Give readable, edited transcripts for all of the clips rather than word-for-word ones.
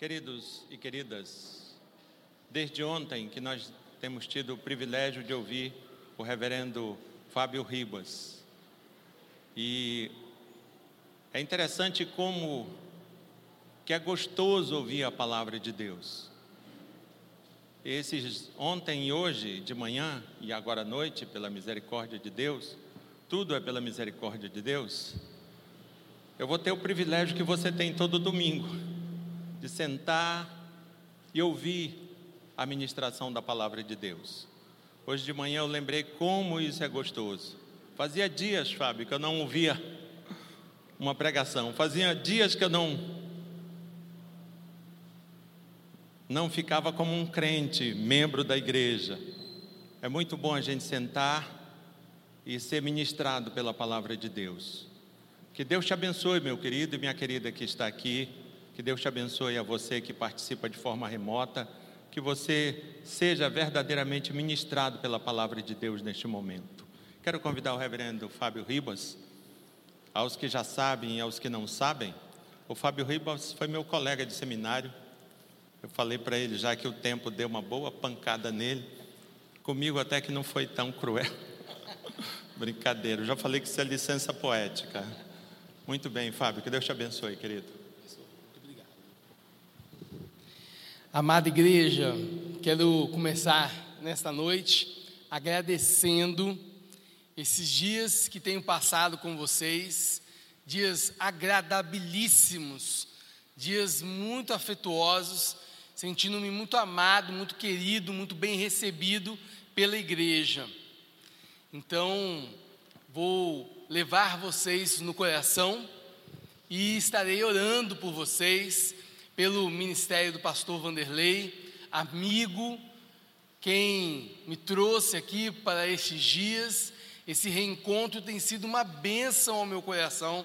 Queridos e queridas, desde ontem que nós temos tido o privilégio de ouvir o reverendo Fábio Ribas. E é interessante como que é gostoso ouvir a palavra de Deus. Ontem e hoje, de manhã e agora à noite, pela misericórdia de Deus, tudo é pela misericórdia de Deus, eu vou ter o privilégio que você tem todo domingo, de sentar e ouvir a ministração da palavra de Deus. Hoje de manhã eu lembrei como isso é gostoso. Fazia dias, Fábio, que eu não ouvia uma pregação. Fazia dias que eu não ficava como um crente, membro da igreja. É muito bom a gente sentar e ser ministrado pela palavra de Deus. Que Deus te abençoe, meu querido e minha querida que está aqui. Que Deus te abençoe, a você que participa de forma remota, que você seja verdadeiramente ministrado pela palavra de Deus neste momento. Quero convidar o reverendo Fábio Ribas, aos que já sabem e aos que não sabem, o Fábio Ribas foi meu colega de seminário, eu falei para ele já que o tempo deu uma boa pancada nele, comigo até que não foi tão cruel, brincadeira, eu já falei que isso é licença poética. Muito bem, Fábio, que Deus te abençoe, querido. Amada igreja, quero começar nesta noite agradecendo esses dias que tenho passado com vocês, dias agradabilíssimos, dias muito afetuosos, sentindo-me muito amado, muito querido, muito bem recebido pela igreja. Então, vou levar vocês no coração e estarei orando por vocês, pelo ministério do pastor Vanderlei, amigo, quem me trouxe aqui para estes dias. Esse reencontro tem sido uma bênção ao meu coração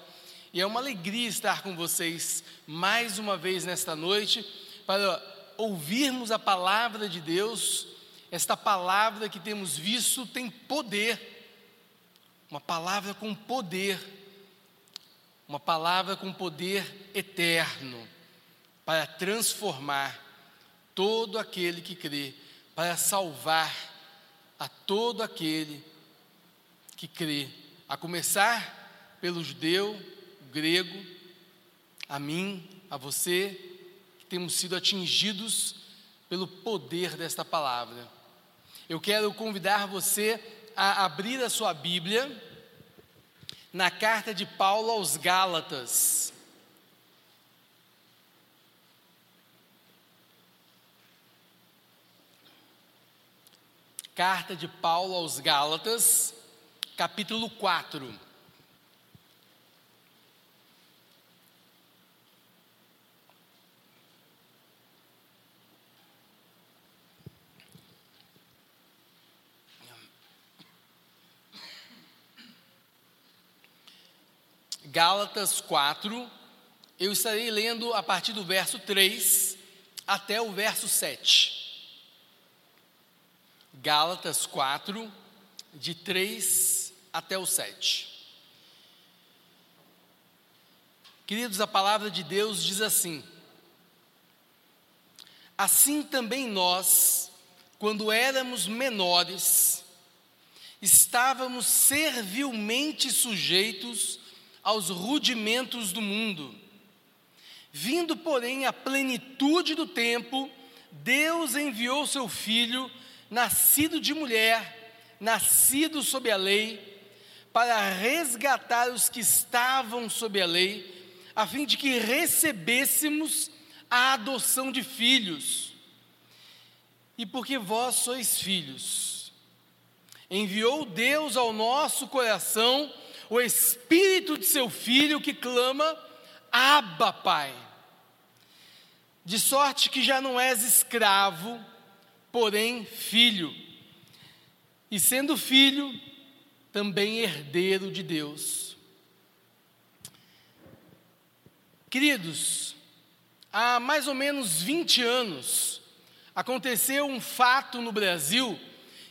e é uma alegria estar com vocês mais uma vez nesta noite para ouvirmos a palavra de Deus. Esta palavra que temos visto tem poder, uma palavra com poder, uma palavra com poder eterno, para transformar todo aquele que crê, para salvar a todo aquele que crê, a começar pelo judeu, o grego, a mim, a você, que temos sido atingidos pelo poder desta palavra. Eu quero convidar você a abrir a sua Bíblia na carta de Paulo aos Gálatas. Carta de Paulo aos Gálatas, capítulo 4. Gálatas 4, eu estarei lendo a partir do verso 3 até o verso 7. Gálatas 4, de 3 até o 7. Queridos, a palavra de Deus diz assim: assim também nós, quando éramos menores, estávamos servilmente sujeitos aos rudimentos do mundo. Vindo, porém, à plenitude do tempo, Deus enviou seu Filho, nascido de mulher, nascido sob a lei, para resgatar os que estavam sob a lei, a fim de que recebêssemos a adoção de filhos. E porque vós sois filhos, enviou Deus ao nosso coração o Espírito de seu Filho que clama: Abba, Pai. De sorte que já não és escravo, porém filho, e sendo filho, também herdeiro de Deus. Queridos, há mais ou menos 20 anos, aconteceu um fato no Brasil,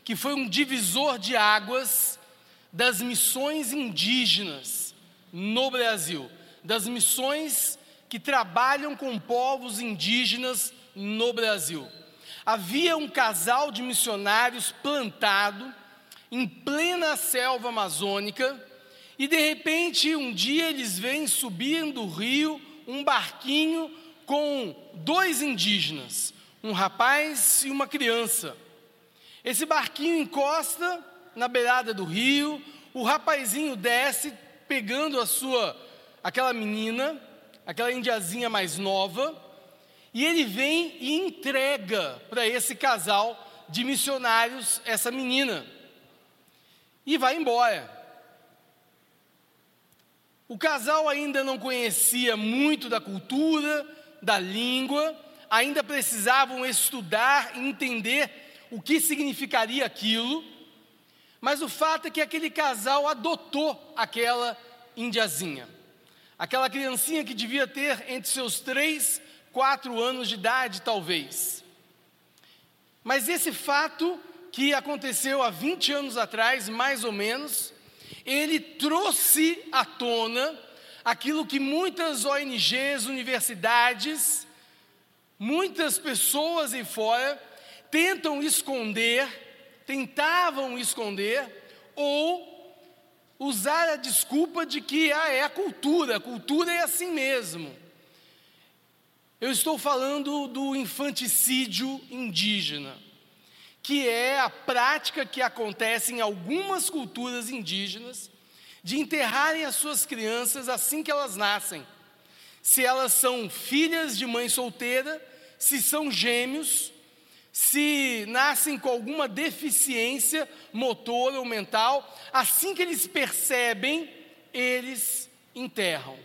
que foi um divisor de águas das missões indígenas no Brasil, das missões que trabalham com povos indígenas no Brasil. Havia um casal de missionários plantado em plena selva amazônica e, de repente, um dia eles veem subindo o rio um barquinho com dois indígenas, um rapaz e uma criança. Esse barquinho encosta na beirada do rio, o rapazinho desce pegando aquela menina, aquela indiazinha mais nova, e ele vem e entrega para esse casal de missionários essa menina. E vai embora. O casal ainda não conhecia muito da cultura, da língua, ainda precisavam estudar e entender o que significaria aquilo, mas o fato é que aquele casal adotou aquela indiazinha. Aquela criancinha que devia ter entre seus 3 e 4 anos de idade, talvez. Mas esse fato que aconteceu há 20 anos atrás, mais ou menos, ele trouxe à tona aquilo que muitas ONGs, universidades, muitas pessoas aí fora tentavam esconder, ou usar a desculpa de que é a cultura é assim mesmo. Eu estou falando do infanticídio indígena, que é a prática que acontece em algumas culturas indígenas de enterrarem as suas crianças assim que elas nascem. Se elas são filhas de mãe solteira, se são gêmeos, se nascem com alguma deficiência motora ou mental, assim que eles percebem, eles enterram.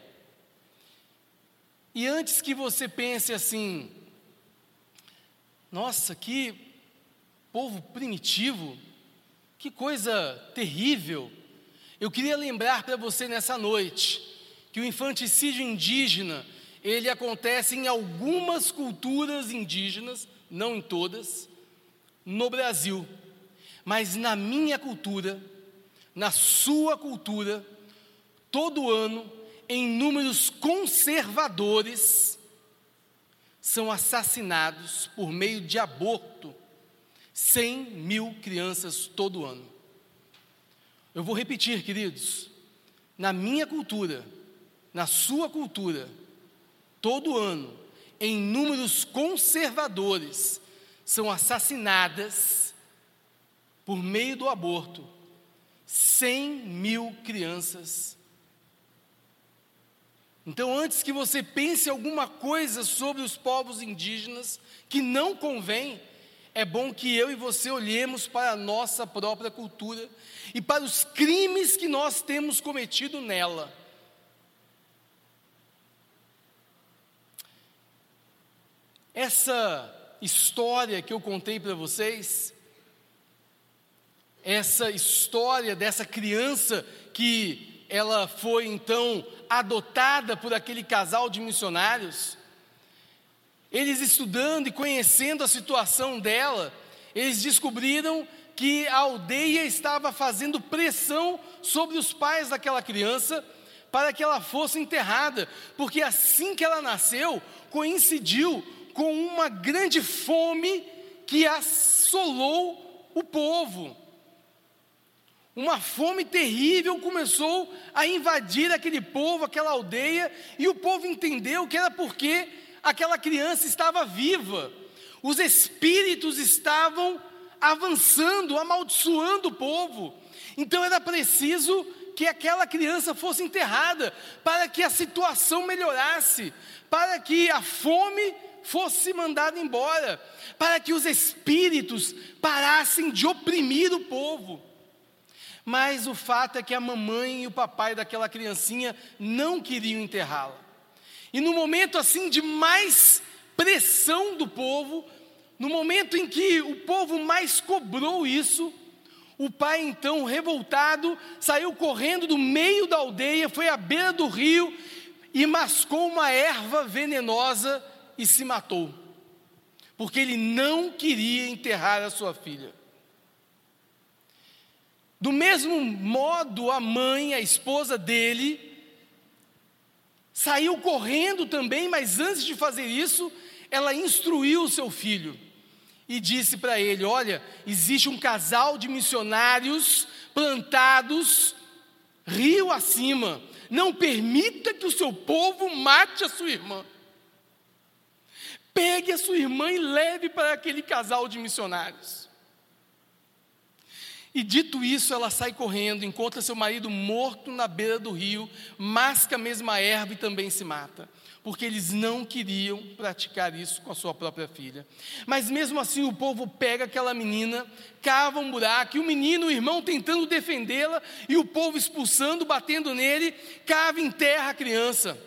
E antes que você pense assim, nossa, que povo primitivo, que coisa terrível, eu queria lembrar para você nessa noite que o infanticídio indígena, ele acontece em algumas culturas indígenas, não em todas, no Brasil, mas na minha cultura, na sua cultura, todo ano, em números conservadores, são assassinados por meio de aborto 100 mil crianças todo ano. Eu vou repetir, queridos, na minha cultura, na sua cultura, todo ano, em números conservadores, são assassinadas, por meio do aborto, 100 mil crianças. Então, antes que você pense alguma coisa sobre os povos indígenas, que não convém, é bom que eu e você olhemos para a nossa própria cultura e para os crimes que nós temos cometido nela. Essa história que eu contei para vocês, essa história dessa criança que ela foi então adotada por aquele casal de missionários, eles estudando e conhecendo a situação dela, eles descobriram que a aldeia estava fazendo pressão sobre os pais daquela criança para que ela fosse enterrada, porque assim que ela nasceu, coincidiu com uma grande fome que assolou o povo. Uma fome terrível começou a invadir aquele povo, aquela aldeia, e o povo entendeu que era porque aquela criança estava viva. Os espíritos estavam avançando, amaldiçoando o povo. Então era preciso que aquela criança fosse enterrada, para que a situação melhorasse, para que a fome fosse mandado embora, para que os espíritos parassem de oprimir o povo. Mas o fato é que a mamãe e o papai daquela criancinha não queriam enterrá-la. E no momento assim de mais pressão do povo, no momento em que o povo mais cobrou isso, o pai então revoltado saiu correndo do meio da aldeia, foi à beira do rio e mascou uma erva venenosa e se matou, porque ele não queria enterrar a sua filha. Do mesmo modo, a mãe, a esposa dele, saiu correndo também, mas antes de fazer isso, ela instruiu o seu filho e disse para ele: olha, existe um casal de missionários plantados rio acima, não permita que o seu povo mate a sua irmã. Pegue a sua irmã e leve para aquele casal de missionários. E dito isso, ela sai correndo, encontra seu marido morto na beira do rio, masca a mesma erva e também se mata, porque eles não queriam praticar isso com a sua própria filha. Mas mesmo assim o povo pega aquela menina, cava um buraco, e o menino, o irmão, tentando defendê-la, e o povo expulsando, batendo nele, cava em terra a criança.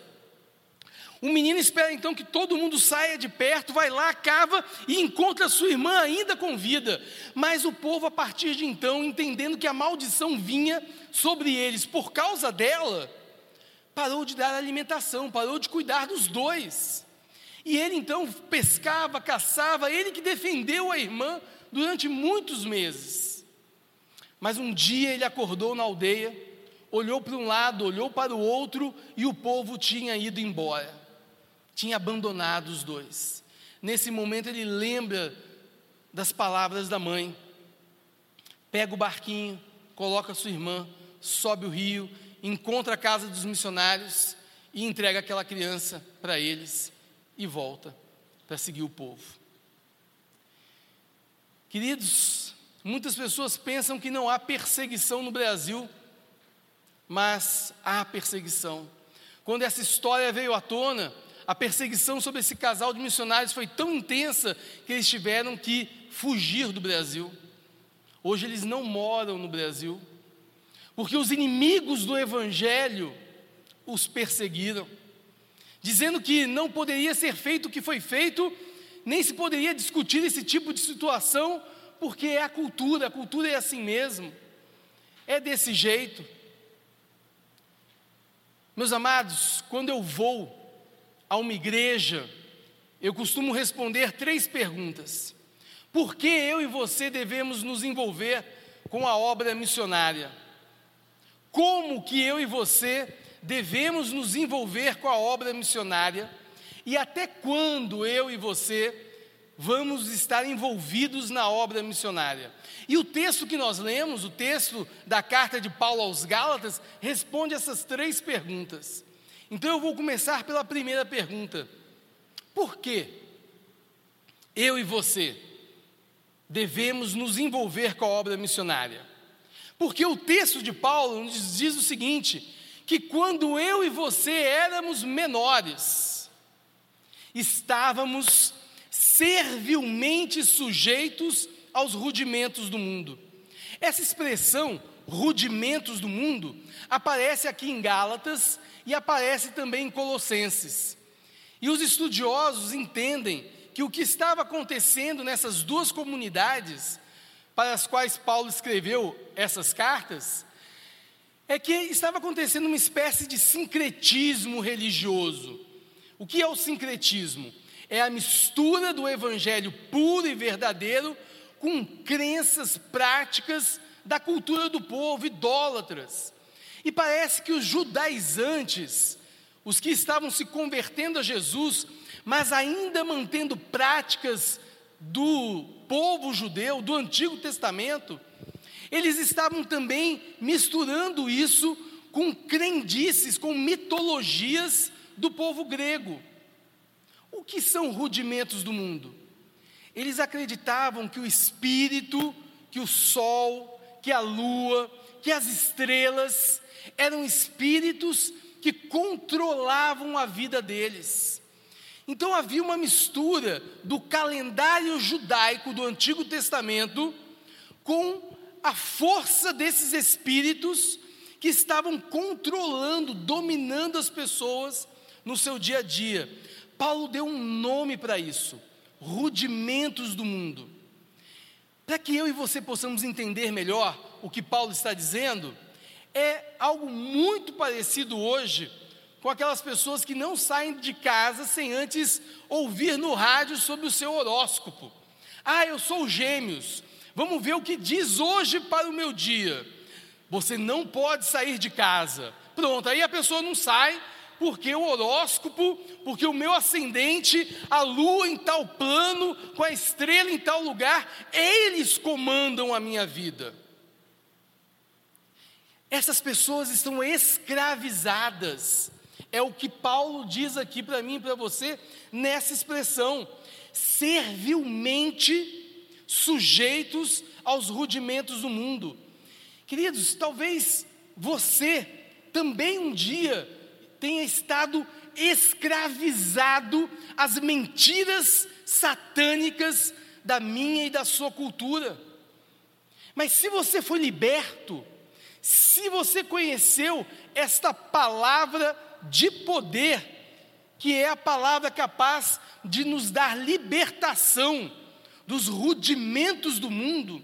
O menino espera então que todo mundo saia de perto, vai lá, cava e encontra sua irmã ainda com vida. Mas o povo, a partir de então, entendendo que a maldição vinha sobre eles por causa dela, parou de dar alimentação, parou de cuidar dos dois. E ele então pescava, caçava, ele que defendeu a irmã durante muitos meses. Mas um dia ele acordou na aldeia, olhou para um lado, olhou para o outro, e o povo tinha ido embora. Tinha abandonado os dois. Nesse momento ele lembra das palavras da mãe. Pega o barquinho, coloca sua irmã, sobe o rio, encontra a casa dos missionários e entrega aquela criança para eles e volta para seguir o povo. Queridos, muitas pessoas pensam que não há perseguição no Brasil, mas há perseguição. Quando essa história veio à tona, a perseguição sobre esse casal de missionários foi tão intensa que eles tiveram que fugir do Brasil. Hoje eles não moram no Brasil, porque os inimigos do Evangelho os perseguiram, dizendo que não poderia ser feito o que foi feito, nem se poderia discutir esse tipo de situação, porque é a cultura é assim mesmo, é desse jeito. Meus amados, quando eu vou a uma igreja, eu costumo responder 3 perguntas. Por que eu e você devemos nos envolver com a obra missionária? Como que eu e você devemos nos envolver com a obra missionária? E até quando eu e você vamos estar envolvidos na obra missionária? E o texto que nós lemos, o texto da carta de Paulo aos Gálatas, responde essas 3 perguntas. Então eu vou começar pela primeira pergunta: por que eu e você devemos nos envolver com a obra missionária? Porque o texto de Paulo nos diz o seguinte: que quando eu e você éramos menores, estávamos servilmente sujeitos aos rudimentos do mundo. Essa expressão, rudimentos do mundo, aparece aqui em Gálatas e aparece também em Colossenses. E os estudiosos entendem que o que estava acontecendo nessas duas comunidades para as quais Paulo escreveu essas cartas, é que estava acontecendo uma espécie de sincretismo religioso. O que é o sincretismo? É a mistura do evangelho puro e verdadeiro com crenças, práticas da cultura do povo, idólatras. E parece que os judaizantes, os que estavam se convertendo a Jesus, mas ainda mantendo práticas do povo judeu, do Antigo Testamento, eles estavam também misturando isso com crendices, com mitologias do povo grego. O que são rudimentos do mundo? Eles acreditavam que o espírito, que o sol, que a lua, que as estrelas eram espíritos que controlavam a vida deles. Então havia uma mistura do calendário judaico do Antigo Testamento com a força desses espíritos que estavam controlando, dominando as pessoas no seu dia a dia. Paulo deu um nome para isso: rudimentos do mundo. Para que eu e você possamos entender melhor o que Paulo está dizendo, é algo muito parecido hoje com aquelas pessoas que não saem de casa sem antes ouvir no rádio sobre o seu horóscopo. Ah, eu sou gêmeos, vamos ver o que diz hoje para o meu dia. Você não pode sair de casa. Pronto, aí a pessoa não sai, porque o horóscopo, porque o meu ascendente, a lua em tal plano, com a estrela em tal lugar, eles comandam a minha vida. Essas pessoas estão escravizadas, é o que Paulo diz aqui para mim e para você, nessa expressão, servilmente sujeitos aos rudimentos do mundo. Queridos, talvez você também um dia tenha estado escravizado às mentiras satânicas da minha e da sua cultura. Mas se você foi liberto, se você conheceu esta palavra de poder, que é a palavra capaz de nos dar libertação dos rudimentos do mundo,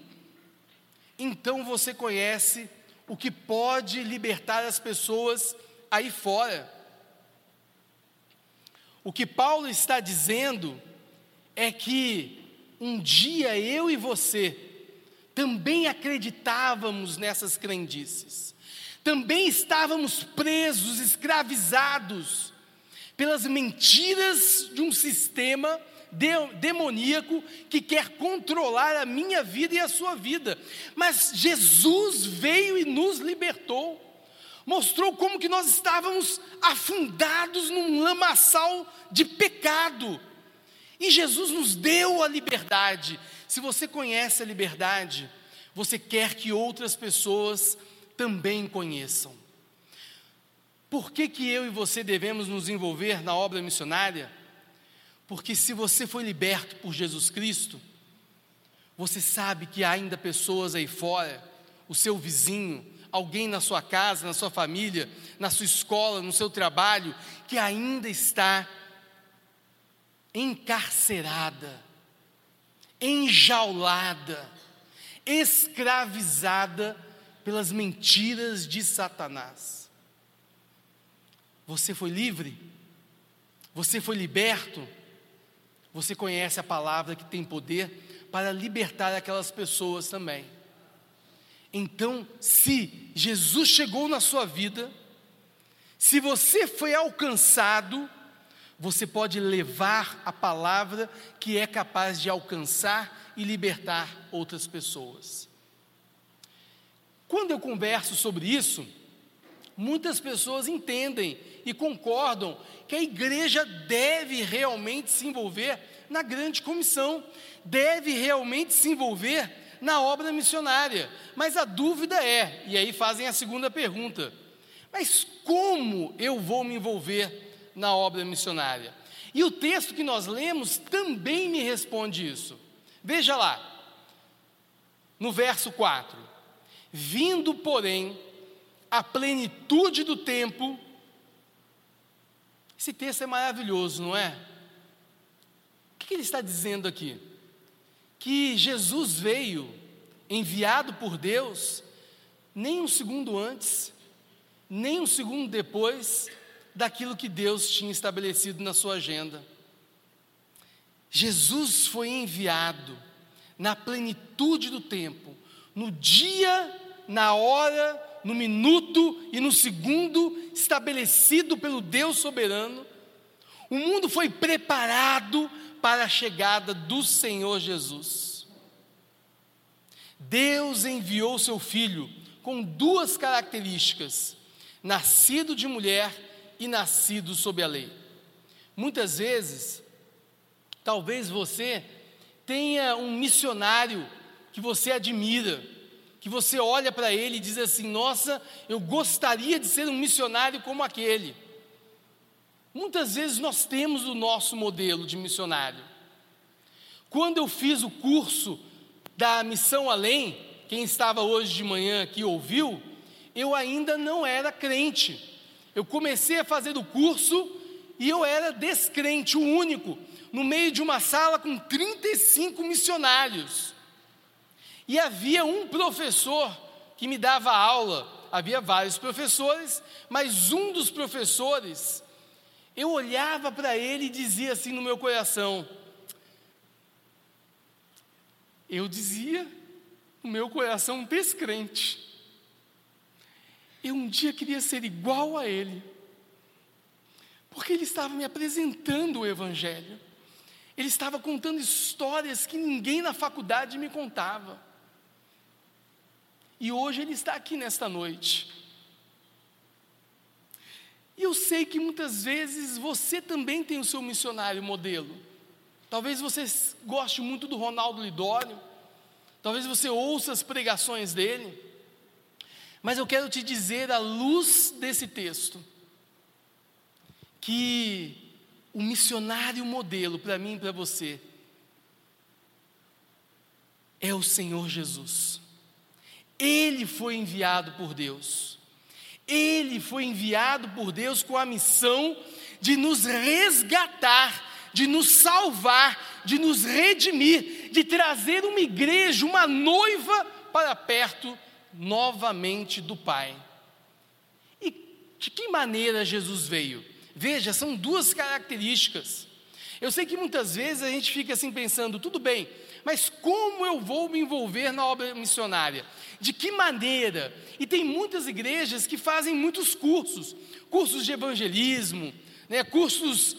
então você conhece o que pode libertar as pessoas aí fora. O que Paulo está dizendo é que um dia eu e você também acreditávamos nessas crendices, também estávamos presos, escravizados pelas mentiras de um sistema demoníaco que quer controlar a minha vida e a sua vida. Mas Jesus veio e nos libertou, mostrou como que nós estávamos afundados num lamaçal de pecado, e Jesus nos deu a liberdade. Se você conhece a liberdade, você quer que outras pessoas também conheçam. Por que que eu e você devemos nos envolver na obra missionária? Porque se você foi liberto por Jesus Cristo, você sabe que há ainda pessoas aí fora, o seu vizinho, alguém na sua casa, na sua família, na sua escola, no seu trabalho, que ainda está encarcerada, enjaulada, escravizada pelas mentiras de Satanás. Você foi livre? Você foi liberto? Você conhece a palavra que tem poder para libertar aquelas pessoas também. Então, se Jesus chegou na sua vida, se você foi alcançado, você pode levar a palavra que é capaz de alcançar e libertar outras pessoas. Quando eu converso sobre isso, muitas pessoas entendem e concordam que a igreja deve realmente se envolver na grande comissão, deve realmente se envolver na obra missionária. Mas a dúvida é, e aí fazem a segunda pergunta, mas como eu vou me envolver na obra missionária? E o texto que nós lemos também me responde isso. Veja lá, no verso 4, vindo porém a plenitude do tempo. Esse texto é maravilhoso, não é? O que ele está dizendo aqui? Que Jesus veio, enviado por Deus, nem um segundo antes, nem um segundo depois daquilo que Deus tinha estabelecido na sua agenda. Jesus foi enviado na plenitude do tempo, no dia, na hora, no minuto e no segundo estabelecido pelo Deus soberano. O mundo foi preparado para a chegada do Senhor Jesus. Deus enviou seu filho com duas características: nascido de mulher e nascido sob a lei. Muitas vezes, talvez você tenha um missionário que você admira, que você olha para ele e diz assim, nossa, eu gostaria de ser um missionário como aquele. Muitas vezes nós temos o nosso modelo de missionário. Quando eu fiz o curso da Missão Além, quem estava hoje de manhã aqui ouviu, eu ainda não era crente. Eu comecei a fazer o curso e eu era descrente, o único, no meio de uma sala com 35 missionários. E havia um professor que me dava aula, havia vários professores, mas um dos professores, eu olhava para ele e dizia assim no meu coração, eu dizia no meu coração descrente, eu um dia queria ser igual a ele, porque ele estava me apresentando o Evangelho. Ele estava contando histórias que ninguém na faculdade me contava. E hoje ele está aqui nesta noite. E eu sei que muitas vezes você também tem o seu missionário modelo. Talvez você goste muito do Ronaldo Lidório, talvez você ouça as pregações dele, mas eu quero te dizer, à luz desse texto, que o missionário modelo para mim e para você é o Senhor Jesus. Ele foi enviado por Deus. Ele foi enviado por Deus com a missão de nos resgatar, de nos salvar, de nos redimir, de trazer uma igreja, uma noiva para perto novamente do Pai. E de que maneira Jesus veio? Veja, são duas características. Eu sei que muitas vezes a gente fica assim pensando, tudo bem, mas como eu vou me envolver na obra missionária? De que maneira? E tem muitas igrejas que fazem muitos cursos, cursos de evangelismo, né, cursos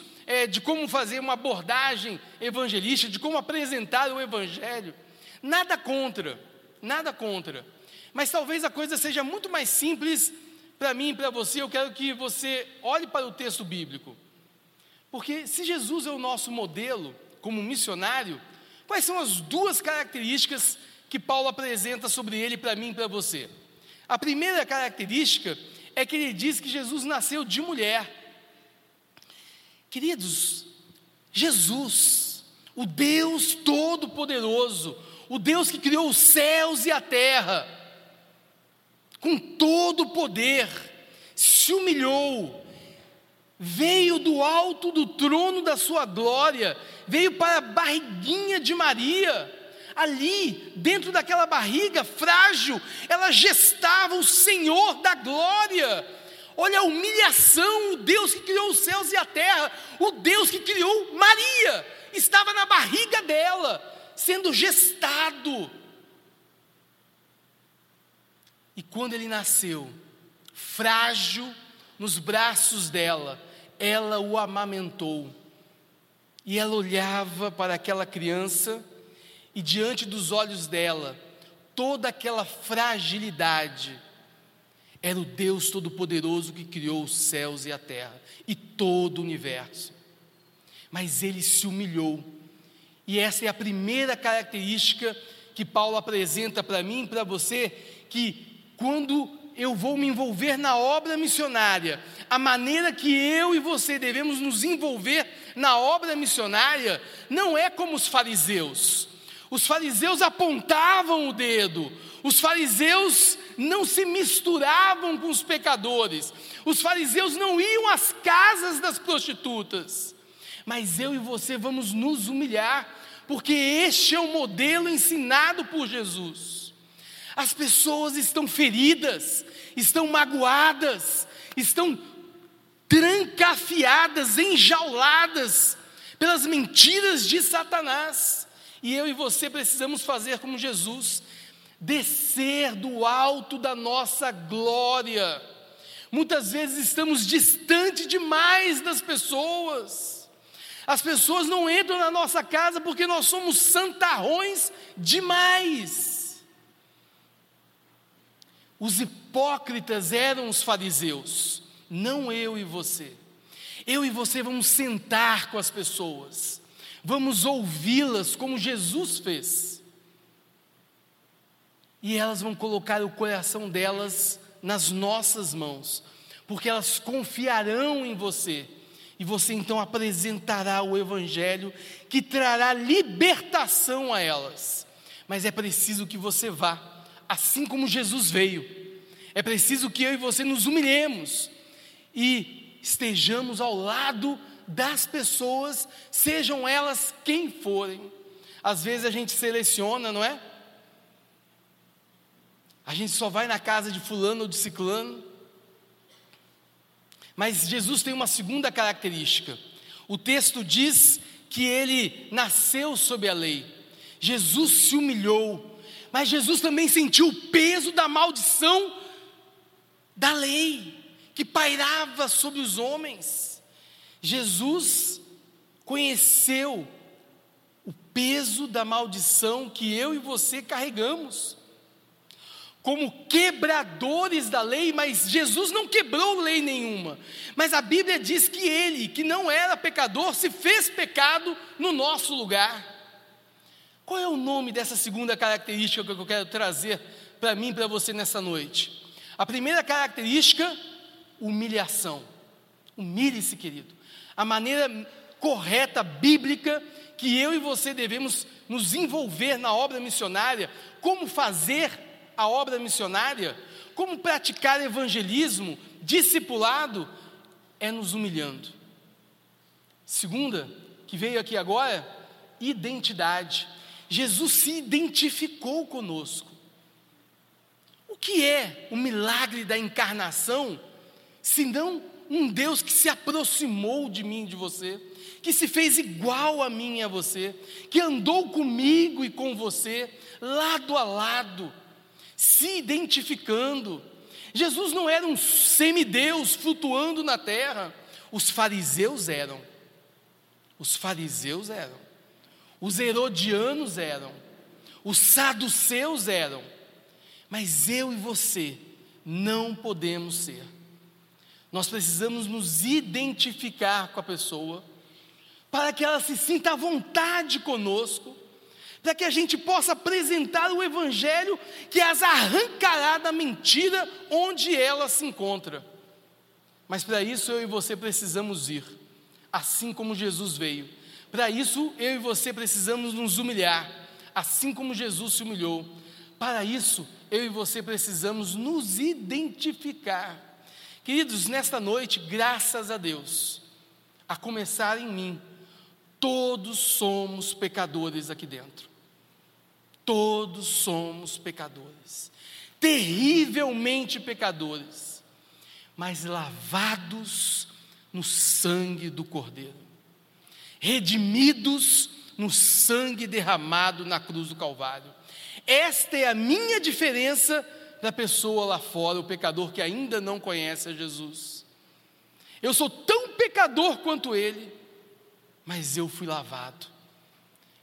de como fazer uma abordagem evangelística, de como apresentar o Evangelho. Nada contra, nada contra. Mas talvez a coisa seja muito mais simples para mim e para você. Eu quero que você olhe para o texto bíblico. Porque se Jesus é o nosso modelo como missionário, quais são as duas características que Paulo apresenta sobre ele para mim e para você? A primeira característica é que ele diz que Jesus nasceu de mulher. Queridos, Jesus, o Deus Todo-Poderoso, o Deus que criou os céus e a terra, com todo o poder, se humilhou, veio do alto do trono da sua glória, veio para a barriguinha de Maria. Ali, dentro daquela barriga frágil, ela gestava o Senhor da glória. Olha a humilhação, o Deus que criou os céus e a terra, o Deus que criou Maria, estava na barriga dela, sendo gestado. E quando ele nasceu, frágil, nos braços dela, ela o amamentou, e ela olhava para aquela criança, e diante dos olhos dela, toda aquela fragilidade, era o Deus Todo-Poderoso que criou os céus e a terra, e todo o universo, mas ele se humilhou, e essa é a primeira característica que Paulo apresenta para mim e para você, que quando eu vou me envolver na obra missionária, a maneira que eu e você devemos nos envolver na obra missionária, não é como os fariseus. Os fariseus apontavam o dedo, os fariseus não se misturavam com os pecadores, os fariseus não iam às casas das prostitutas, mas eu e você vamos nos humilhar, porque este é o modelo ensinado por Jesus. As pessoas estão feridas, estão magoadas, estão trancafiadas, enjauladas pelas mentiras de Satanás. E eu e você precisamos fazer como Jesus, descer do alto da nossa glória. Muitas vezes estamos distante demais das pessoas. As pessoas não entram na nossa casa porque nós somos santarrões demais. Os hipócritas eram os fariseus, não eu e você. Eu e você vamos sentar com as pessoas, vamos ouvi-las como Jesus fez. E elas vão colocar o coração delas nas nossas mãos, porque elas confiarão em você. E você então apresentará o Evangelho que trará libertação a elas. Mas é preciso que você vá. Assim como Jesus veio, é preciso que eu e você nos humilhemos e estejamos ao lado das pessoas, sejam elas quem forem. Às vezes a gente seleciona, não é? A gente só vai na casa de fulano ou de ciclano. Mas Jesus tem uma segunda característica. O texto diz que ele nasceu sob a lei. Jesus se humilhou. Mas Jesus também sentiu o peso da maldição da lei, que pairava sobre os homens. Jesus conheceu o peso da maldição que eu e você carregamos, como quebradores da lei, mas Jesus não quebrou lei nenhuma, mas a Bíblia diz que Ele, que não era pecador, se fez pecado no nosso lugar. Qual é o nome dessa segunda característica que eu quero trazer para mim e para você nessa noite? A primeira característica, humilhação. Humilhe-se, querido. A maneira correta, bíblica, que eu e você devemos nos envolver na obra missionária, como fazer a obra missionária, como praticar evangelismo, discipulado, é nos humilhando. Segunda, que veio aqui agora, identidade. Jesus se identificou conosco. O que é o milagre da encarnação, senão um Deus que se aproximou de mim e de você, que se fez igual a mim e a você, que andou comigo e com você, lado a lado, se identificando. Jesus não era um semideus flutuando na terra. Os fariseus eram, os herodianos eram, os saduceus eram, mas eu e você não podemos ser. Nós precisamos nos identificar com a pessoa, para que ela se sinta à vontade conosco, para que a gente possa apresentar o Evangelho que as arrancará da mentira onde ela se encontra. Mas para isso eu e você precisamos ir, assim como Jesus veio. Para isso eu e você precisamos nos humilhar, assim como Jesus se humilhou. Para isso eu e você precisamos nos identificar. Queridos, nesta noite, graças a Deus, a começar em mim, todos somos pecadores aqui dentro. Todos somos pecadores, terrivelmente pecadores, mas lavados no sangue do Cordeiro, redimidos no sangue derramado na cruz do Calvário. Esta é a minha diferença da pessoa lá fora, o pecador que ainda não conhece a Jesus. Eu sou tão pecador quanto ele, mas eu fui lavado,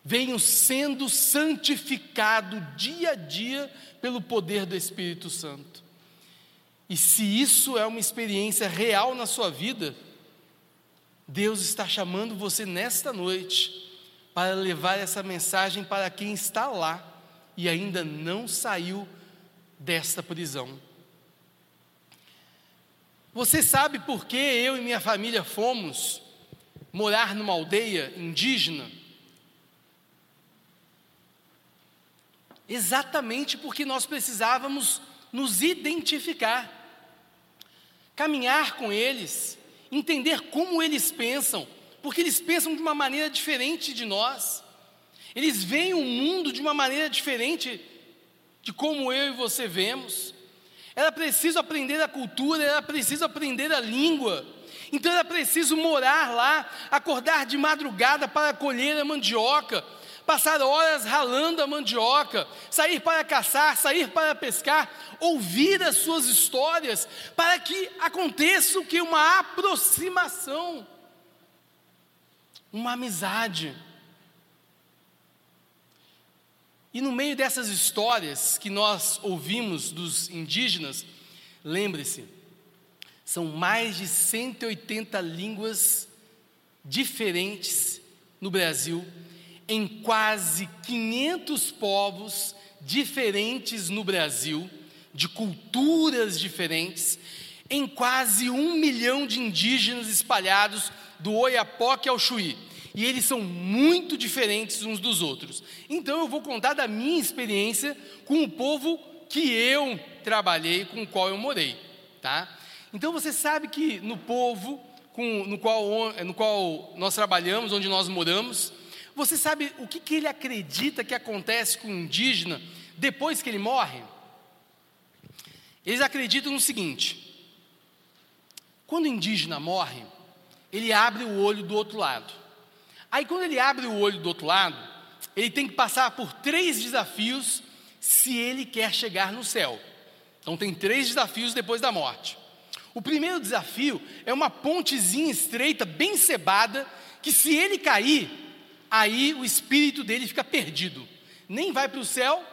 venho sendo santificado dia a dia pelo poder do Espírito Santo. E se isso é uma experiência real na sua vida, Deus está chamando você nesta noite para levar essa mensagem para quem está lá e ainda não saiu desta prisão. Você sabe por que eu e minha família fomos morar numa aldeia indígena? Exatamente porque nós precisávamos nos identificar, caminhar com eles, entender como eles pensam, porque eles pensam de uma maneira diferente de nós. Eles veem o mundo de uma maneira diferente de como eu e você vemos. Era preciso aprender a cultura, era preciso aprender a língua, então era preciso morar lá, acordar de madrugada para colher a mandioca, passar horas ralando a mandioca, sair para caçar, sair para pescar, ouvir as suas histórias, para que aconteça o que? Uma aproximação, uma amizade. E no meio dessas histórias que nós ouvimos dos indígenas, lembre-se, são mais de 180 línguas diferentes no Brasil, em quase 500 povos diferentes no Brasil, de culturas diferentes, em quase 1 milhão de indígenas espalhados do Oiapoque ao Chuí. E eles são muito diferentes uns dos outros. Então eu vou contar da minha experiência com o povo que eu trabalhei, com o qual eu morei, tá? Então você sabe que no povo no qual nós trabalhamos, onde nós moramos, você sabe o que ele acredita que acontece com o indígena depois que ele morre? Eles acreditam no seguinte: quando o indígena morre, ele abre o olho do outro lado. Aí quando ele abre o olho do outro lado, ele tem que passar por 3 desafios se ele quer chegar no céu. Então tem 3 desafios depois da morte. O primeiro desafio é uma pontezinha estreita, bem cebada, que se ele cair, aí o espírito dele fica perdido. Nem vai para o céu,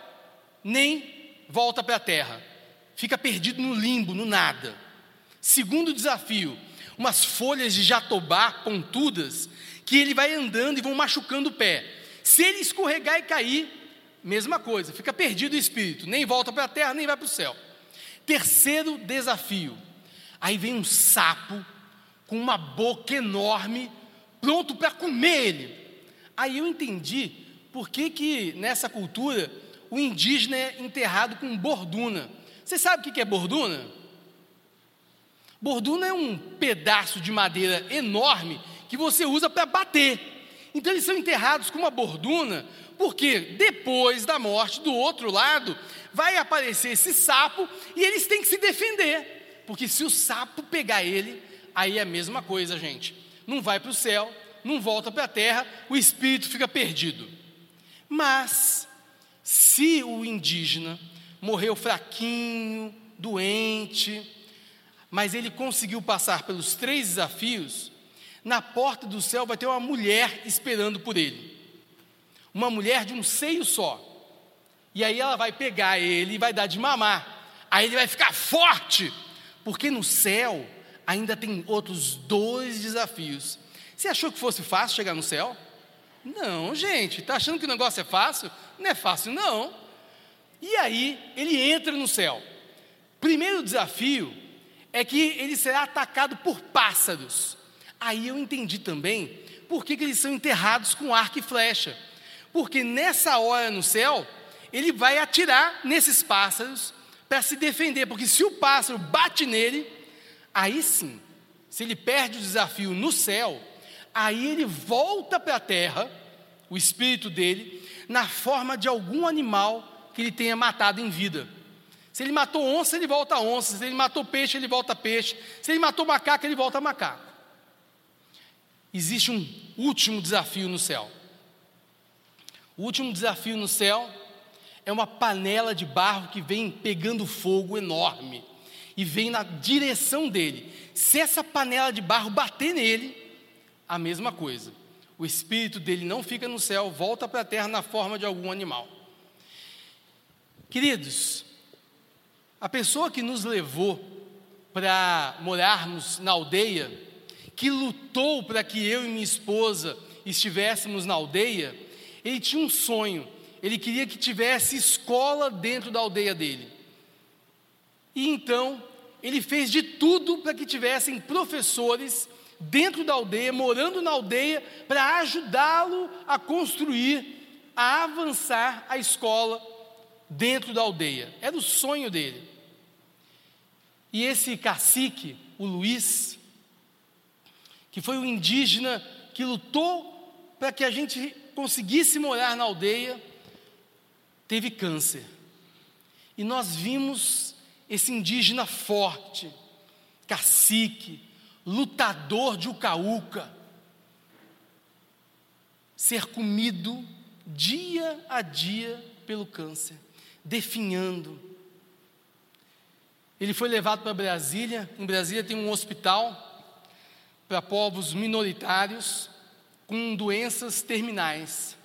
nem volta para a terra. Fica perdido no limbo, no nada. Segundo desafio, umas folhas de jatobá pontudas, que ele vai andando e vão machucando o pé. Se ele escorregar e cair, mesma coisa, fica perdido o espírito, nem volta para a terra, nem vai para o céu. Terceiro desafio, aí vem um sapo com uma boca enorme, pronto para comer ele. Aí eu entendi por que que nessa cultura o indígena é enterrado com borduna. Você sabe o que é borduna? Borduna é um pedaço de madeira enorme que você usa para bater. Então eles são enterrados com uma borduna, porque depois da morte, do outro lado, vai aparecer esse sapo e eles têm que se defender, porque se o sapo pegar ele, aí é a mesma coisa, gente. Não vai para o céu, não volta para a terra, o espírito fica perdido. Mas, se o indígena morreu fraquinho, doente, mas ele conseguiu passar pelos três desafios, na porta do céu vai ter uma mulher esperando por ele. Uma mulher de um seio só. E aí ela vai pegar ele e vai dar de mamar. Aí ele vai ficar forte, porque no céu ainda tem outros 2 desafios. Você achou que fosse fácil chegar no céu? Não, gente, está achando que o negócio é fácil? Não é fácil, não. E aí ele entra no céu. Primeiro desafio é que ele será atacado por pássaros. Aí eu entendi também por que eles são enterrados com arco e flecha. Porque nessa hora no céu, ele vai atirar nesses pássaros para se defender. Porque se o pássaro bate nele, aí sim, se ele perde o desafio no céu, aí ele volta para a terra, o espírito dele, na forma de algum animal que ele tenha matado em vida. Se ele matou onça, ele volta onça. Se ele matou peixe, ele volta peixe. Se ele matou macaco, ele volta macaco. Existe um último desafio no céu. O último desafio no céu é uma panela de barro que vem pegando fogo enorme e vem na direção dele. Se essa panela de barro bater nele, a mesma coisa. O espírito dele não fica no céu, volta para a terra na forma de algum animal. Queridos, a pessoa que nos levou para morarmos na aldeia, que lutou para que eu e minha esposa estivéssemos na aldeia, ele tinha um sonho, ele queria que tivesse escola dentro da aldeia dele. E então, ele fez de tudo para que tivessem professores dentro da aldeia, morando na aldeia, para ajudá-lo a construir, a avançar a escola dentro da aldeia. Era o sonho dele. E esse cacique, o Luiz, que foi o indígena que lutou para que a gente conseguisse morar na aldeia, teve câncer. E nós vimos esse indígena forte, cacique, lutador de Ucauca, ser comido dia a dia pelo câncer, definhando. Ele foi levado para Brasília. Em Brasília tem um hospital para povos minoritários com doenças terminais.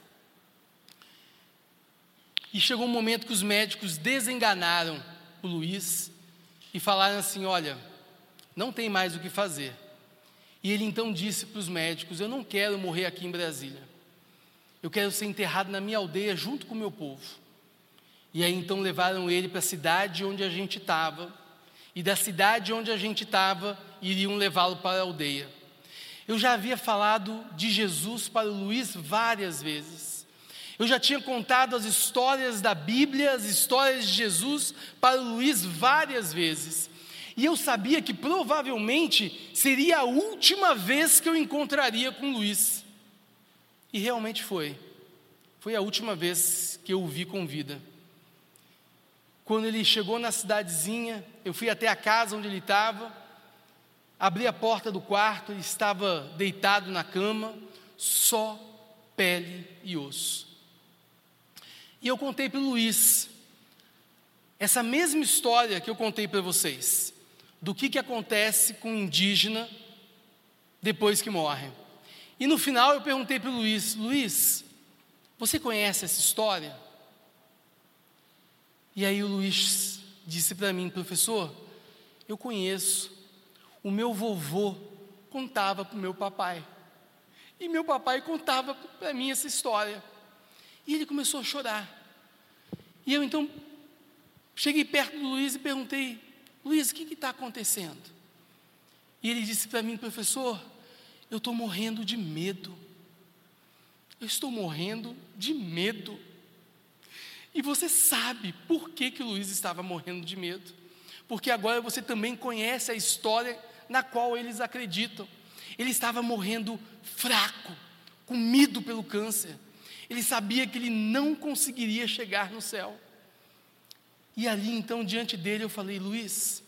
E chegou um momento que os médicos desenganaram o Luiz e falaram assim: olha, não tem mais o que fazer. E ele então disse para os médicos: eu não quero morrer aqui em Brasília. Eu quero ser enterrado na minha aldeia junto com o meu povo. E aí então levaram ele para a cidade onde a gente estava. E da cidade onde a gente estava, iriam levá-lo para a aldeia. Eu já havia falado de Jesus para o Luiz várias vezes. Eu já tinha contado as histórias da Bíblia, as histórias de Jesus para o Luiz várias vezes. E eu sabia que provavelmente seria a última vez que eu encontraria com o Luiz. E realmente foi. Foi a última vez que eu o vi com vida. Quando ele chegou na cidadezinha, eu fui até a casa onde ele estava, abri a porta do quarto, ele estava deitado na cama, só pele e osso. E eu contei para o Luiz essa mesma história que eu contei para vocês. do que acontece com o indígena depois que morre. E no final eu perguntei para o Luiz: Luiz, você conhece essa história? E aí o Luiz disse para mim: professor, eu conheço, o meu vovô contava para o meu papai, e meu papai contava para mim essa história. E ele começou a chorar. E eu então cheguei perto do Luiz e perguntei: Luiz, o que está acontecendo? E ele disse para mim: professor, eu estou morrendo de medo. Eu estou morrendo de medo. E você sabe por que que o Luiz estava morrendo de medo? Porque agora você também conhece a história na qual eles acreditam. Ele estava morrendo fraco, comido pelo câncer. Ele sabia que ele não conseguiria chegar no céu. E ali então, diante dele, eu falei: Luiz,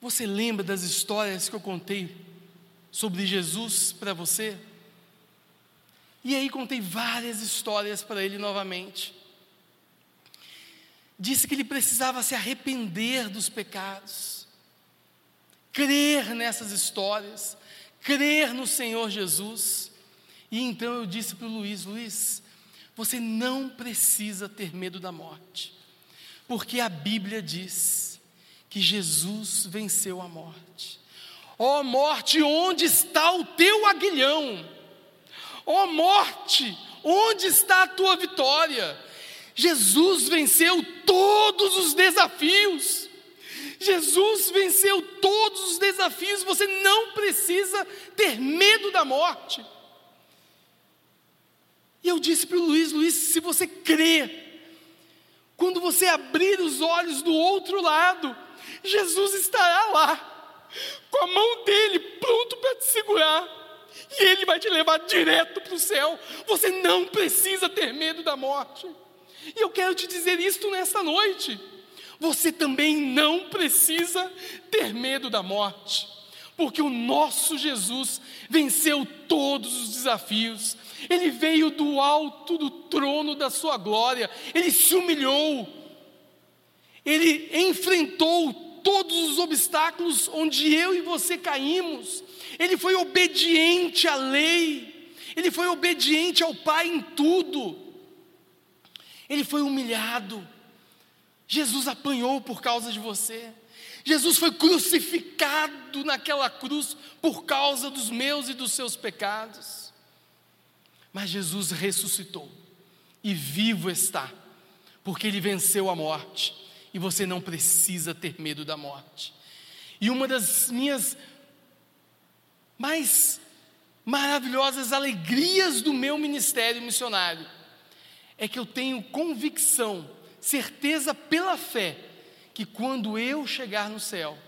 você lembra das histórias que eu contei sobre Jesus para você? E aí contei várias histórias para ele novamente. Disse que ele precisava se arrepender dos pecados, crer nessas histórias, crer no Senhor Jesus. E então eu disse para o Luiz: Luiz, você não precisa ter medo da morte, porque a Bíblia diz que Jesus venceu a morte. Ó morte, onde está o teu aguilhão? Ó morte, onde está a tua vitória? Jesus venceu todos os desafios. Jesus venceu todos os desafios. Você não precisa ter medo da morte. E eu disse para o Luiz: Luiz, se você crê, quando você abrir os olhos do outro lado, Jesus estará lá, com a mão dele pronto para te segurar, e ele vai te levar direto para o céu. Você não precisa ter medo da morte. E eu quero te dizer isto nesta noite: você também não precisa ter medo da morte, porque o nosso Jesus venceu todos os desafios. Ele veio do alto do trono da sua glória, ele se humilhou, ele enfrentou todos os obstáculos onde eu e você caímos, ele foi obediente à lei, ele foi obediente ao Pai em tudo, ele foi humilhado. Jesus apanhou por causa de você, Jesus foi crucificado naquela cruz por causa dos meus e dos seus pecados, mas Jesus ressuscitou, e vivo está, porque ele venceu a morte, e você não precisa ter medo da morte. E uma das minhas mais maravilhosas alegrias do meu ministério missionário é que eu tenho convicção, certeza pela fé, que quando eu chegar no céu,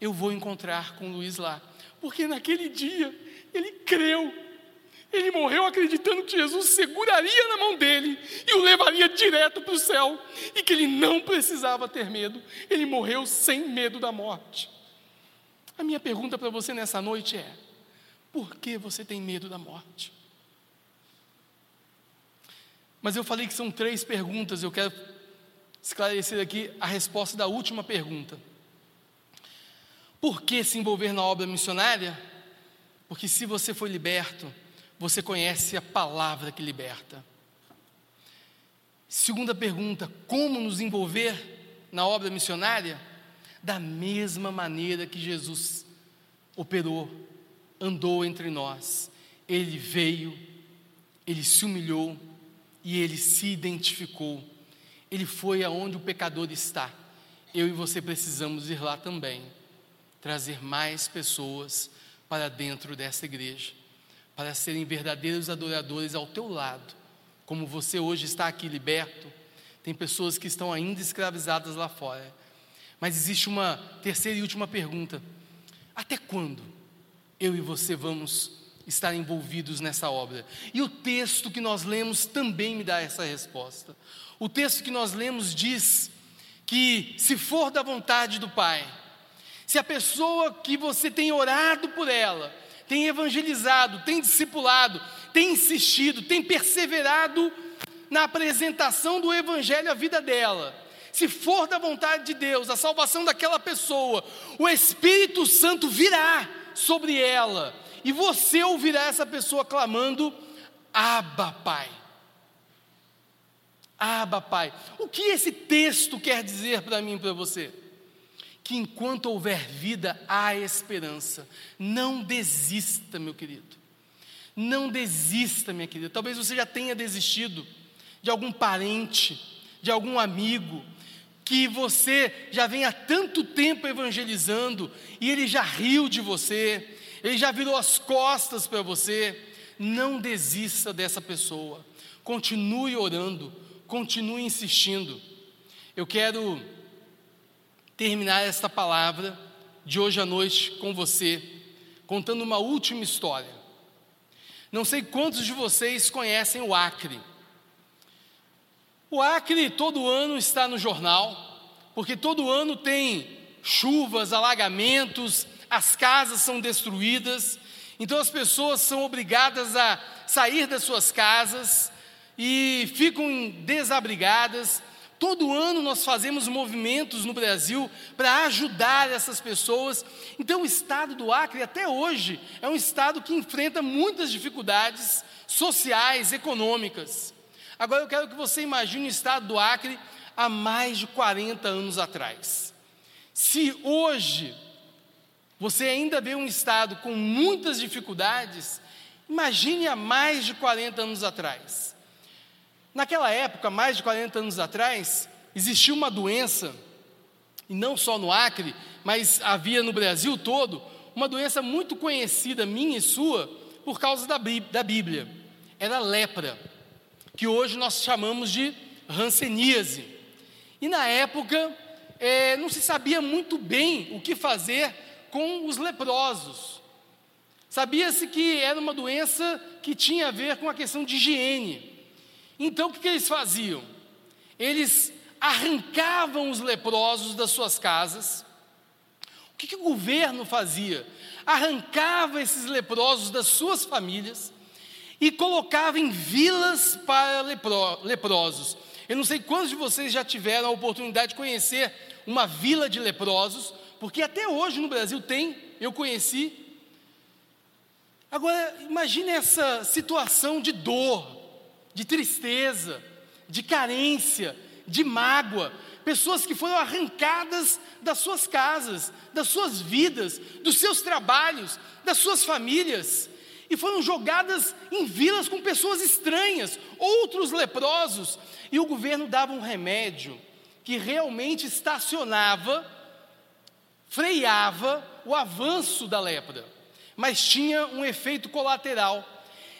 eu vou encontrar com Luiz lá, porque naquele dia ele creu, ele morreu acreditando que Jesus seguraria na mão dele e o levaria direto para o céu, e que ele não precisava ter medo. Ele morreu sem medo da morte. A minha pergunta para você nessa noite é: por que você tem medo da morte? Mas eu falei que são 3 perguntas, eu quero esclarecer aqui a resposta da última pergunta. Por que se envolver na obra missionária? Porque se você foi liberto, você conhece a palavra que liberta. Segunda pergunta: como nos envolver na obra missionária? Da mesma maneira que Jesus operou, andou entre nós. Ele veio, ele se humilhou e ele se identificou. Ele foi aonde o pecador está. Eu e você precisamos ir lá também, trazer mais pessoas para dentro dessa igreja, para serem verdadeiros adoradores ao teu lado. Como você hoje está aqui liberto, tem pessoas que estão ainda escravizadas lá fora. Mas existe uma terceira e última pergunta: até quando eu e você vamos estar envolvidos nessa obra? E o texto que nós lemos também me dá essa resposta. O texto que nós lemos diz que, se for da vontade do Pai, se a pessoa que você tem orado por ela, tem evangelizado, tem discipulado, tem insistido, tem perseverado na apresentação do evangelho à vida dela, Se for da vontade de Deus a salvação daquela pessoa, o Espírito Santo virá sobre ela e você ouvirá essa pessoa clamando: Abba, Pai. Abba, Pai. O que esse texto quer dizer para mim e para você? Que enquanto houver vida, há esperança. Não desista, meu querido. Não desista, minha querida. Talvez você já tenha desistido de algum parente, de algum amigo, que você já vem há tanto tempo evangelizando, e ele já riu de você, ele já virou as costas para você. Não desista dessa pessoa, continue orando, continue insistindo. Eu quero terminar esta palavra de hoje à noite com você, contando uma última história. Não sei quantos de vocês conhecem o Acre. O Acre todo ano está no jornal, porque todo ano tem chuvas, alagamentos, as casas são destruídas, então as pessoas são obrigadas a sair das suas casas e ficam desabrigadas. Todo ano nós fazemos movimentos no Brasil para ajudar essas pessoas. Então o estado do Acre até hoje é um estado que enfrenta muitas dificuldades sociais, econômicas. Agora eu quero que você imagine o estado do Acre há mais de 40 anos atrás. Se hoje você ainda vê um estado com muitas dificuldades, imagine há mais de 40 anos atrás. Naquela época, mais de 40 anos atrás, existia uma doença, e não só no Acre, mas havia no Brasil todo, uma doença muito conhecida, minha e sua, por causa da Bíblia. Era a lepra, que hoje nós chamamos de hanseníase. E na época, não se sabia muito bem o que fazer com os leprosos. Sabia-se que era uma doença que tinha a ver com a questão de higiene. Então, o que eles faziam? Eles arrancavam os leprosos das suas casas. O que o governo fazia? Arrancava esses leprosos das suas famílias e colocava em vilas para leprosos. Eu não sei quantos de vocês já tiveram a oportunidade de conhecer uma vila de leprosos, porque até hoje no Brasil tem, eu conheci. Agora, imagine essa situação de dor, de tristeza, de carência, de mágoa. Pessoas que foram arrancadas das suas casas, das suas vidas, dos seus trabalhos, das suas famílias, e foram jogadas em vilas com pessoas estranhas, outros leprosos, e o governo dava um remédio que realmente estacionava, freava o avanço da lepra, mas tinha um efeito colateral: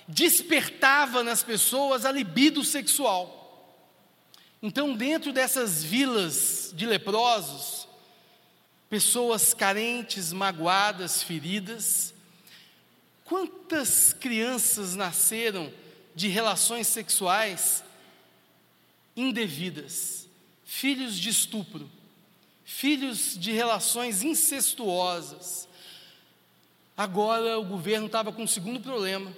despertava nas pessoas a libido sexual. Então, dentro dessas vilas de leprosos, pessoas carentes, magoadas, feridas. Quantas crianças nasceram de relações sexuais indevidas, filhos de estupro, filhos de relações incestuosas? Agora o governo estava com um segundo problema: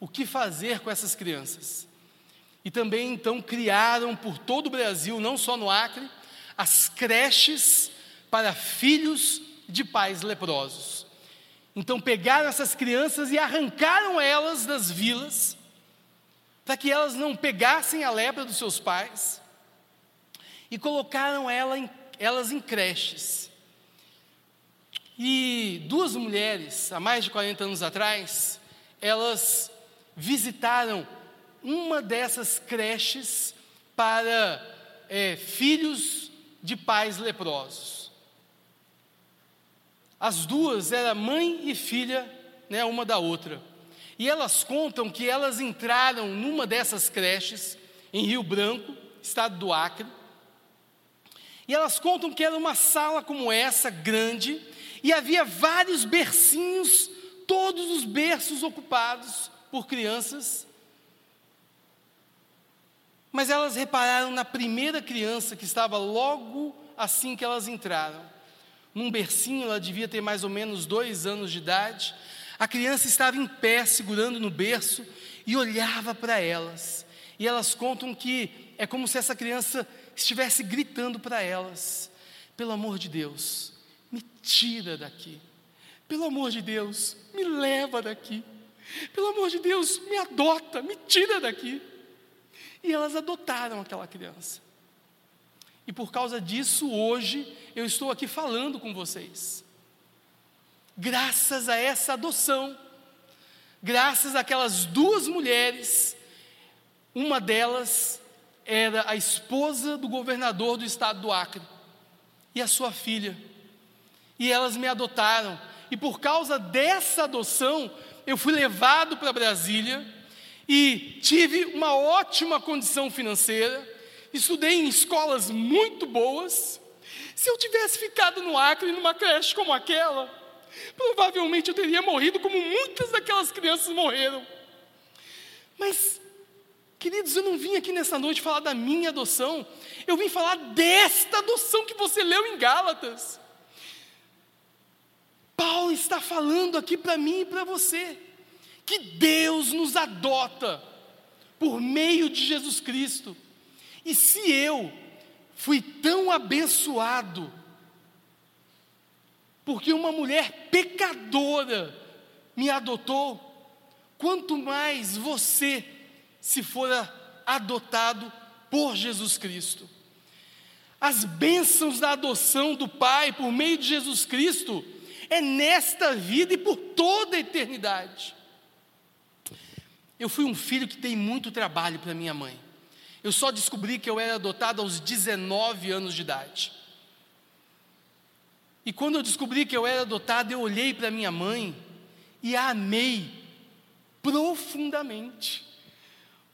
o que fazer com essas crianças? E também então criaram por todo o Brasil, não só no Acre, as creches para filhos de pais leprosos. Então pegaram essas crianças e arrancaram elas das vilas, para que elas não pegassem a lepra dos seus pais, e colocaram elas em creches. E duas mulheres, há mais de 40 anos atrás, elas visitaram uma dessas creches para filhos de pais leprosos. As duas eram mãe e filha, né, uma da outra. E elas contam que elas entraram numa dessas creches, em Rio Branco, estado do Acre. E elas contam que era uma sala como essa, grande, e havia vários bercinhos, todos os berços ocupados por crianças. Mas elas repararam na primeira criança que estava logo assim que elas entraram. Num bercinho, ela devia ter mais ou menos 2 anos de idade. A criança estava em pé, segurando no berço, e olhava para elas. E elas contam que é como se essa criança estivesse gritando para elas: pelo amor de Deus, me tira daqui, pelo amor de Deus, me leva daqui, pelo amor de Deus, me adota, me tira daqui. E elas adotaram aquela criança. E por causa disso, hoje, eu estou aqui falando com vocês. Graças a essa adoção, graças àquelas duas mulheres, uma delas era a esposa do governador do estado do Acre, e a sua filha, e elas me adotaram, e por causa dessa adoção, eu fui levado para Brasília, e tive uma ótima condição financeira, estudei em escolas muito boas. Se eu tivesse ficado no Acre, numa creche como aquela, provavelmente eu teria morrido como muitas daquelas crianças morreram. Mas, queridos, eu não vim aqui nessa noite falar da minha adoção, eu vim falar desta adoção que você leu em Gálatas. Paulo está falando aqui para mim e para você, que Deus nos adota por meio de Jesus Cristo. E se eu fui tão abençoado, porque uma mulher pecadora me adotou, quanto mais você, se for adotado por Jesus Cristo. As bênçãos da adoção do Pai por meio de Jesus Cristo é nesta vida e por toda a eternidade. Eu fui um filho que dei muito trabalho para minha mãe. Eu só descobri que eu era adotado aos 19 anos de idade. E quando eu descobri que eu era adotado, eu olhei para minha mãe e a amei profundamente.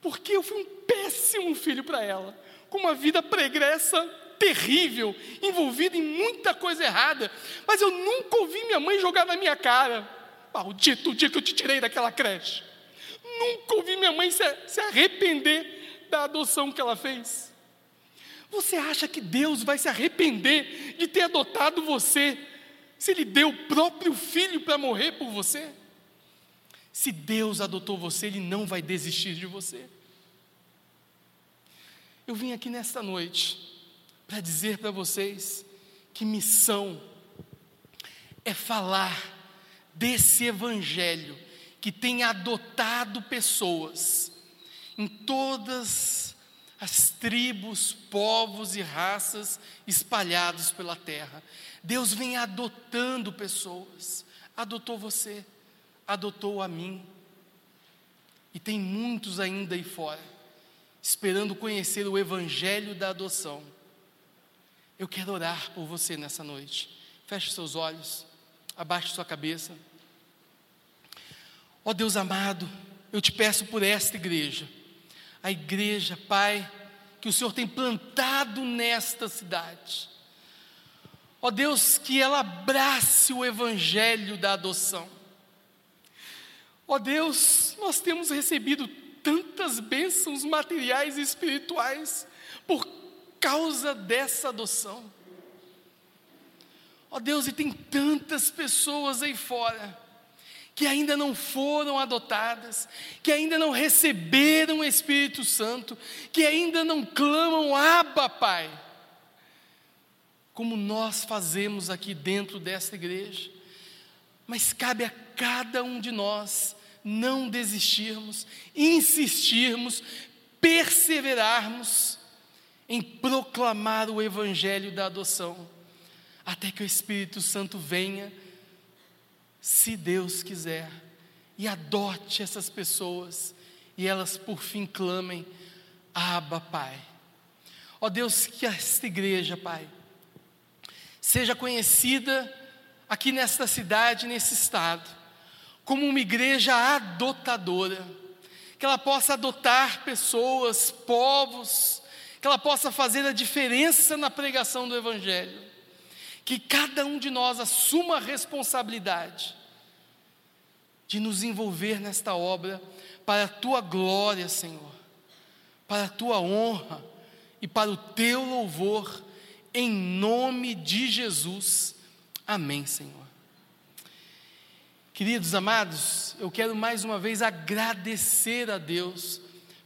Porque eu fui um péssimo filho para ela, com uma vida pregressa terrível, envolvida em muita coisa errada, mas eu nunca ouvi minha mãe jogar na minha cara: maldito o dia que eu te tirei daquela creche. Nunca ouvi minha mãe se arrepender da adoção que ela fez. Você acha que Deus vai se arrepender de ter adotado você, se Ele deu o próprio filho para morrer por você? Se Deus adotou você, Ele não vai desistir de você. Eu vim aqui nesta noite para dizer para vocês que missão é falar desse evangelho que tem adotado pessoas em todas as tribos, povos e raças espalhados pela terra. Deus vem adotando pessoas, adotou você, adotou a mim, e tem muitos ainda aí fora, esperando conhecer o evangelho da adoção. Eu quero orar por você nessa noite. Feche seus olhos, abaixe sua cabeça. Ó Deus amado, eu te peço por esta igreja, a igreja, Pai, que o Senhor tem plantado nesta cidade. Ó Deus, que ela abrace o evangelho da adoção. Ó Deus, nós temos recebido tantas bênçãos materiais e espirituais por causa dessa adoção. Ó Deus, e tem tantas pessoas aí fora que ainda não foram adotadas, que ainda não receberam o Espírito Santo, que ainda não clamam: Abba, Pai, como nós fazemos aqui dentro desta igreja. Mas cabe a cada um de nós não desistirmos, insistirmos, perseverarmos em proclamar o evangelho da adoção, até que o Espírito Santo venha, se Deus quiser, e adote essas pessoas, e elas por fim clamem: Abba, Pai. Ó Deus, que esta igreja, Pai, seja conhecida aqui nesta cidade, nesse estado, como uma igreja adotadora, que ela possa adotar pessoas, povos, que ela possa fazer a diferença na pregação do evangelho, que cada um de nós assuma a responsabilidade de nos envolver nesta obra, para a Tua glória, Senhor, para a Tua honra, e para o Teu louvor, em nome de Jesus, amém, Senhor. Queridos amados, eu quero mais uma vez agradecer a Deus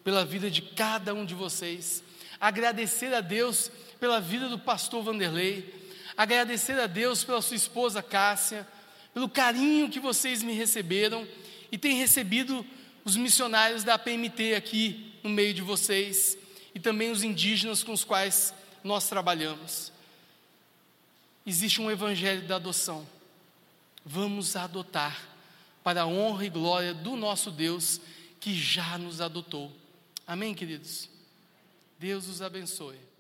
pela vida de cada um de vocês, agradecer a Deus pela vida do pastor Vanderlei, agradecer a Deus pela sua esposa Cássia, pelo carinho que vocês me receberam e têm recebido os missionários da PMT aqui no meio de vocês e também os indígenas com os quais nós trabalhamos. Existe um evangelho da adoção. Vamos adotar para a honra e glória do nosso Deus que já nos adotou. Amém, queridos? Deus os abençoe.